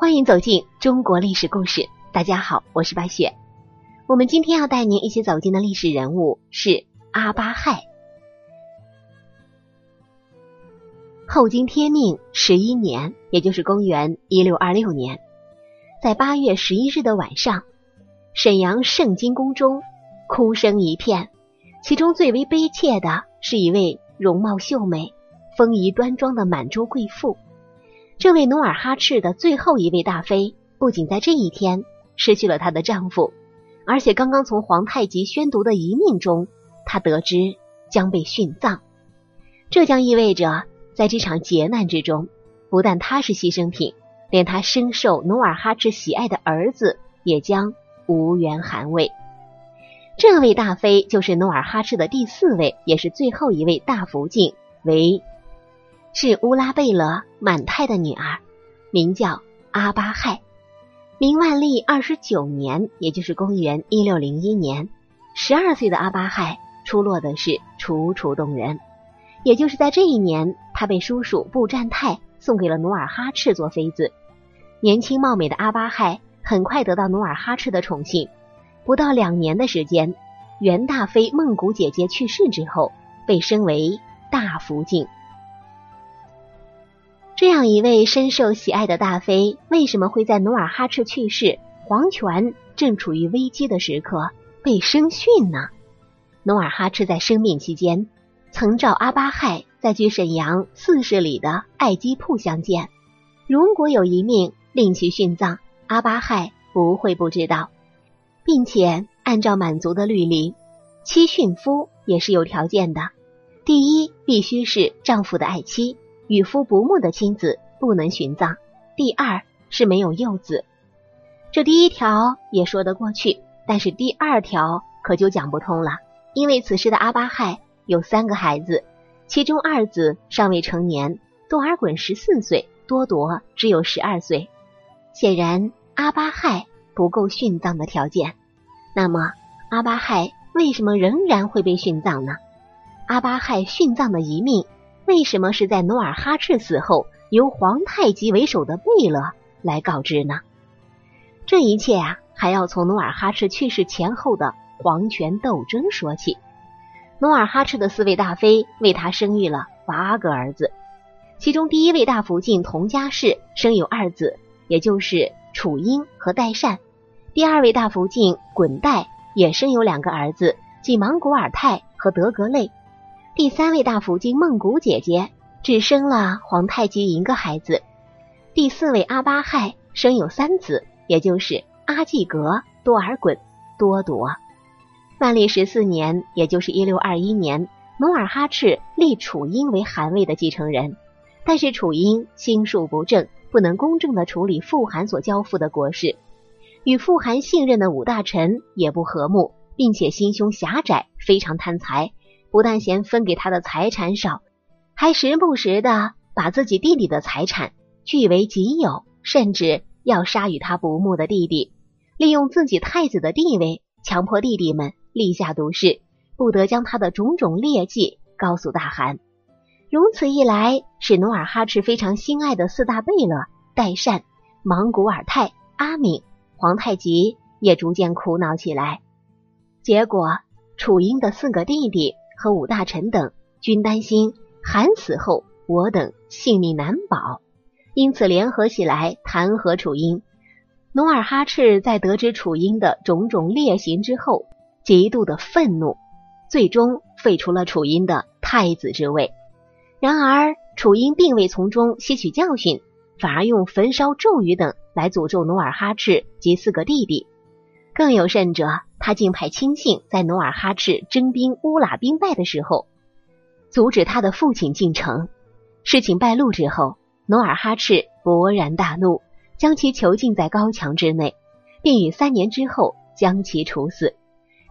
欢迎走进中国历史故事。大家好，我是白雪。我们今天要带您一起走进的历史人物是阿巴亥。后金天命11年，也就是公元1626年，在8月11日的晚上，沈阳盛京宫中哭声一片，其中最为悲切的是一位容貌秀美、风仪端庄的满洲贵妇。这位努尔哈赤的最后一位大妃，不仅在这一天失去了她的丈夫，而且刚刚从皇太极宣读的遗命中，她得知将被殉葬。这将意味着，在这场劫难之中，不但她是牺牲品，连她深受努尔哈赤喜爱的儿子也将无缘汗位。这位大妃就是努尔哈赤的第4位，也是最后一位大福晋为。是乌拉贝勒满泰的女儿，名叫阿巴亥。明万历29年，也就是公元1601年，12岁的阿巴亥出落的是楚楚动人。也就是在这一年，她被叔叔布占泰送给了努尔哈赤做妃子。年轻貌美的阿巴亥很快得到努尔哈赤的宠幸。不到2年的时间，元大妃孟古姐姐去世之后，被升为大福晋。这样一位深受喜爱的大妃，为什么会在努尔哈赤去世、皇权正处于危机的时刻被升殉呢？努尔哈赤在生病期间，曾召阿巴亥在距沈阳40里的爱基铺相见。如果有一命令其殉葬，阿巴亥不会不知道，并且按照满族的律例，妻殉夫也是有条件的。第一，必须是丈夫的爱妻，与夫不睦的亲子不能殉葬。第二是没有幼子。这第一条也说得过去，但是第二条可就讲不通了。因为此时的阿巴亥有3个孩子，其中2子尚未成年，多尔衮14岁，多铎只有12岁。显然阿巴亥不够殉葬的条件。那么阿巴亥为什么仍然会被殉葬呢？阿巴亥殉葬的遗命为什么是在努尔哈赤死后由皇太极为首的贝勒来告知呢？这一切还要从努尔哈赤去世前后的皇权斗争说起。努尔哈赤的4位大妃为他生育了8个儿子，其中第1位大福晋佟佳氏生有2子，也就是楚英和代善。第2位大福晋衮代也生有2个儿子，即莽古尔泰和德格类。第3位大福晋孟古姐姐只生了皇太极1个孩子。第4位阿巴亥生有3子，也就是阿济格、多尔衮、多铎。万历14年，也就是1621年，努尔哈赤立楚英为汗位的继承人，但是楚英心术不正，不能公正地处理傅汗所交付的国事，与傅汗信任的5大臣也不和睦，并且心胸狭窄，非常贪财，不但嫌分给他的财产少，还时不时的把自己弟弟的财产据为己有，甚至要杀与他不睦的弟弟，利用自己太子的地位强迫弟弟们立下毒誓，不得将他的种种劣迹告诉大汗。如此一来，使努尔哈赤非常心爱的4大贝勒代善、莽古尔泰、阿敏、皇太极也逐渐苦恼起来。结果楚英的4个弟弟和5大臣等均担心汗死后我等性命难保，因此联合起来弹劾楚英。努尔哈赤在得知楚英的种种劣行之后，极度的愤怒，最终废除了楚英的太子之位。然而楚英并未从中吸取教训，反而用焚烧咒语等来诅咒努尔哈赤及4个弟弟。更有甚者，他竟派亲信在努尔哈赤征兵乌拉兵败的时候，阻止他的父亲进城。事情败露之后，努尔哈赤勃然大怒，将其囚禁在高墙之内，并于3年之后将其处死。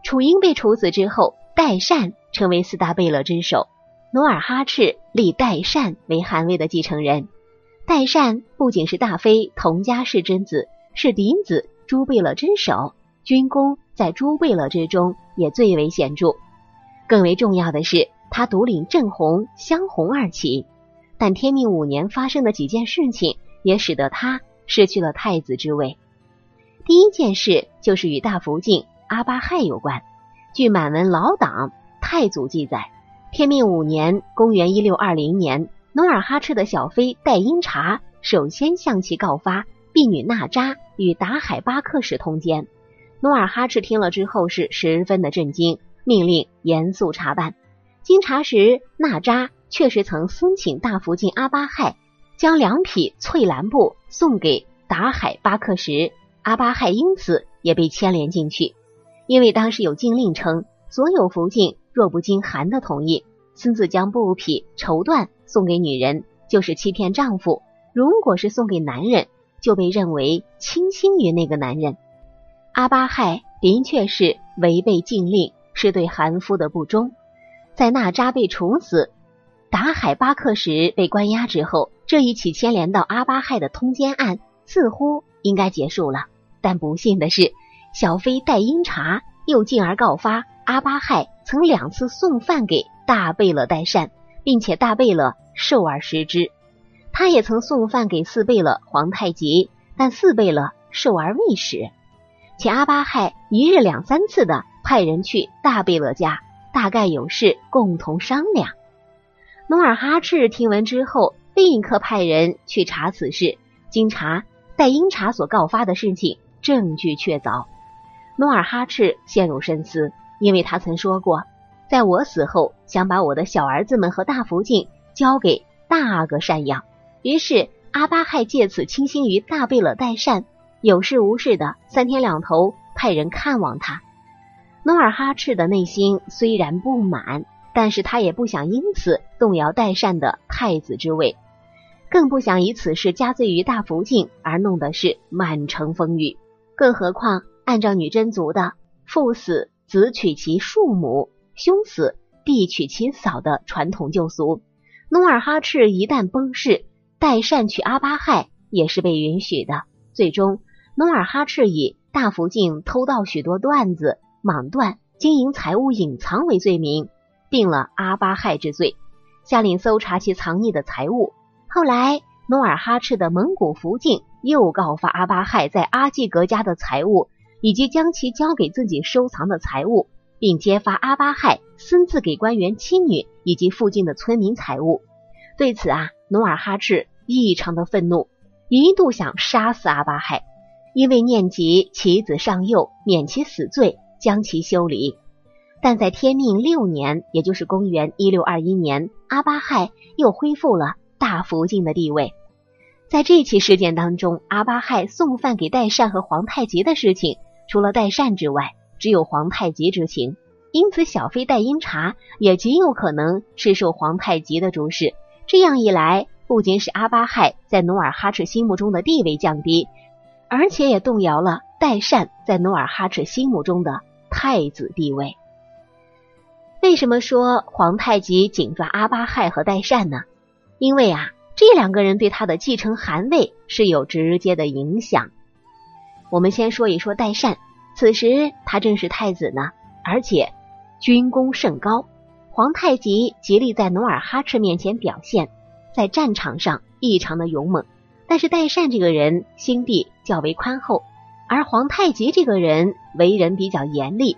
楚英被处死之后，代善成为4大贝勒之首，努尔哈赤立代善为汗位的继承人。代善不仅是大妃佟佳氏之子，是嫡子朱贝勒之首，军功在诸贝勒之中也最为显著。更为重要的是，他独领正红、镶红2旗。但天命5年发生的几件事情也使得他失去了太子之位。第一件事就是与大福晋阿巴亥有关。据满文老党太祖记载，天命五年公元1620年，努尔哈赤的小妃代因察首先向其告发婢女娜扎与达海巴克氏通奸。努尔哈赤听了之后是十分的震惊，命令严肃查办。经查时，娜扎确实曾私请大福晋阿巴亥将2匹翠蓝布送给达海巴克时，阿巴亥因此也被牵连进去。因为当时有禁令称，所有福晋若不经汗的同意，私自将布匹绸缎送给女人就是欺骗丈夫，如果是送给男人，就被认为倾心于那个男人。阿巴亥的确是违背禁令，是对汗夫的不忠。在娜扎被处死，达海巴克什被关押之后，这一起牵连到阿巴亥的通奸案似乎应该结束了。但不幸的是，小妃戴因察又进而告发阿巴亥曾2次送饭给大贝勒代善，并且大贝勒受而食之。他也曾送饭给四贝勒皇太极，但四贝勒受而未食。且阿巴亥一日2、3次的派人去大贝勒家，大概有事共同商量。努尔哈赤听闻之后，立刻派人去查此事。经查，戴因察所告发的事情证据确凿。努尔哈赤陷入深思，因为他曾说过，在我死后想把我的小儿子们和大福晋交给大阿哥赡养。于是阿巴亥借此倾心于大贝勒代善，有事无事的3天2头派人看望他。努尔哈赤的内心虽然不满，但是他也不想因此动摇代善的太子之位，更不想以此事加罪于大福晋而弄得是满城风雨。更何况按照女真族的父死子娶其庶母，兄死弟娶其嫂的传统旧俗，努尔哈赤一旦崩逝，代善娶阿巴亥也是被允许的。最终努尔哈赤以大福晋偷盗许多缎子、蟒缎、金银财物隐藏为罪名，定了阿巴亥之罪，下令搜查其藏匿的财物。后来努尔哈赤的蒙古福晋又告发阿巴亥在阿济格家的财物，以及将其交给自己收藏的财物，并揭发阿巴亥私自给官员妻女以及附近的村民财物。对此努尔哈赤异常的愤怒，一度想杀死阿巴亥，因为念及其子尚幼，免其死罪，将其修理。但在天命6年，也就是公元1621年，阿巴亥又恢复了大福晋的地位。在这起事件当中，阿巴亥送饭给代善和皇太极的事情，除了代善之外，只有皇太极知情，因此小妃戴因察也极有可能是受皇太极的主使。这样一来，不仅使阿巴亥在努尔哈赤心目中的地位降低，而且也动摇了代善在努尔哈赤心目中的太子地位。为什么说皇太极紧抓阿巴亥和代善呢？因为这2个人对他的继承汗位是有直接的影响。我们先说一说代善，此时他正是太子呢，而且军功甚高。皇太极极力在努尔哈赤面前表现在战场上异常的勇猛，但是代善这个人心地较为宽厚，而皇太极这个人为人比较严厉。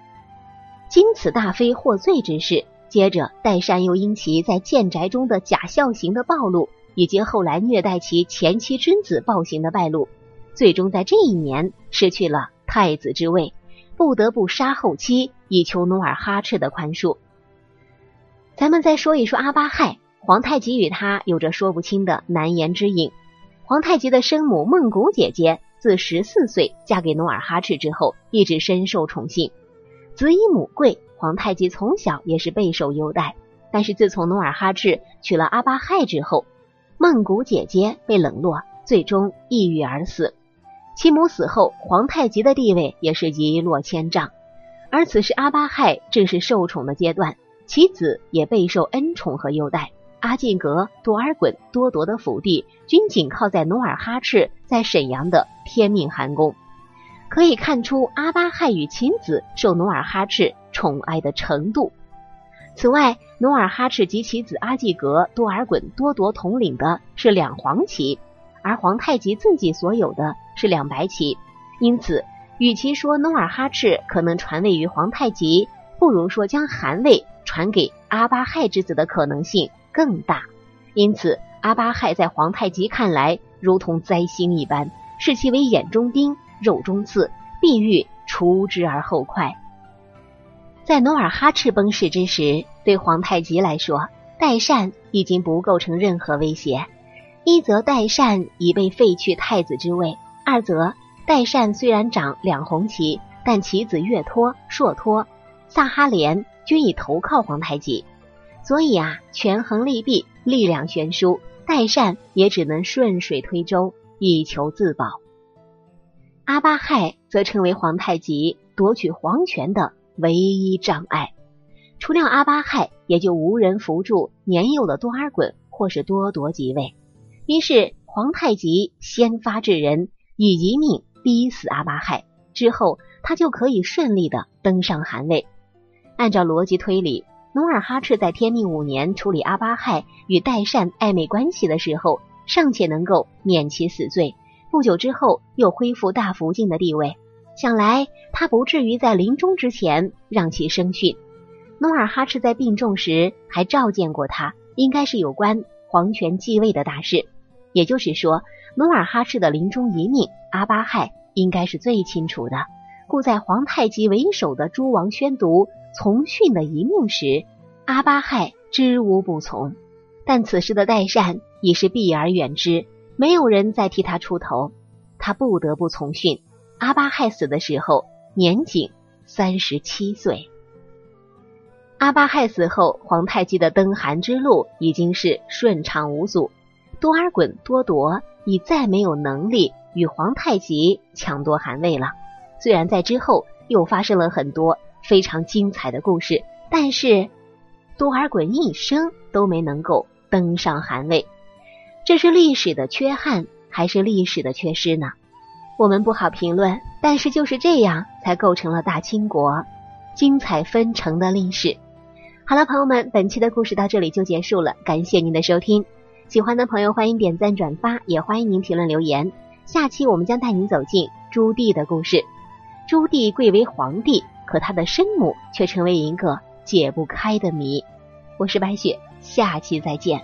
经此大非获罪之事，接着代善又因其在建宅中的假孝行的暴露，以及后来虐待其前妻之子暴行的败露，最终在这1年失去了太子之位，不得不杀后妻以求努尔哈赤的宽恕。咱们再说一说阿巴亥，皇太极与他有着说不清的难言之隐。皇太极的生母孟古姐姐自14岁嫁给努尔哈赤之后，一直深受宠幸，子以母贵，皇太极从小也是备受优待。但是自从努尔哈赤娶了阿巴亥之后，孟古姐姐被冷落，最终抑郁而死。其母死后，皇太极的地位也是一落千丈，而此时阿巴亥正是受宠的阶段，其子也备受恩宠和优待。阿济格、多尔衮、多铎的府地均紧靠在努尔哈赤在沈阳的天命汗宫，可以看出阿巴亥与亲子受努尔哈赤宠爱的程度。此外，努尔哈赤及其子阿济格、多尔衮、多铎统领的是2黄旗，而皇太极自己所有的是200骑。因此，与其说努尔哈赤可能传位于皇太极，不如说将汗位传给阿巴亥之子的可能性更大。因此，阿巴亥在皇太极看来如同灾星一般，视其为眼中钉、肉中刺，必欲除之而后快。在努尔哈赤崩逝之时，对皇太极来说，代善已经不构成任何威胁。一则代善已被废去太子之位，二则代善虽然掌2红旗，但其子岳托、硕托、萨哈连均已投靠皇太极，所以权衡利弊，力量悬殊，代善也只能顺水推舟，以求自保。阿巴亥则成为皇太极夺取皇权的唯一障碍，除掉阿巴亥，也就无人扶助年幼的多尔衮或是多铎即位。于是皇太极先发制人，以一命逼死阿巴亥，之后他就可以顺利地登上汗位。按照逻辑推理，努尔哈赤在天命5年处理阿巴亥与代善暧昧关系的时候，尚且能够免其死罪，不久之后又恢复大福晋的地位，想来他不至于在临终之前让其生讯。努尔哈赤在病重时还召见过他，应该是有关皇权继位的大事。也就是说，努尔哈赤的临终遗命，阿巴亥应该是最清楚的，故在皇太极为首的诸王宣读从训的遗命时，阿巴亥知无不从。但此时的代善已是避而远之，没有人再替他出头，他不得不从训。阿巴亥死的时候年仅37岁。阿巴亥死后，皇太极的登汗之路已经是顺畅无阻，多尔衮、多铎已再没有能力与皇太极抢夺汗位了。虽然在之后又发生了很多非常精彩的故事，但是多尔衮一生都没能够登上汗位，这是历史的缺憾还是历史的缺失呢？我们不好评论，但是就是这样才构成了大清国精彩纷呈的历史。好了，朋友们，本期的故事到这里就结束了，感谢您的收听。喜欢的朋友欢迎点赞转发，也欢迎您评论留言。下期我们将带您走进朱棣的故事。朱棣贵为皇帝，可他的生母却成为一个解不开的谜。我是白雪，下期再见。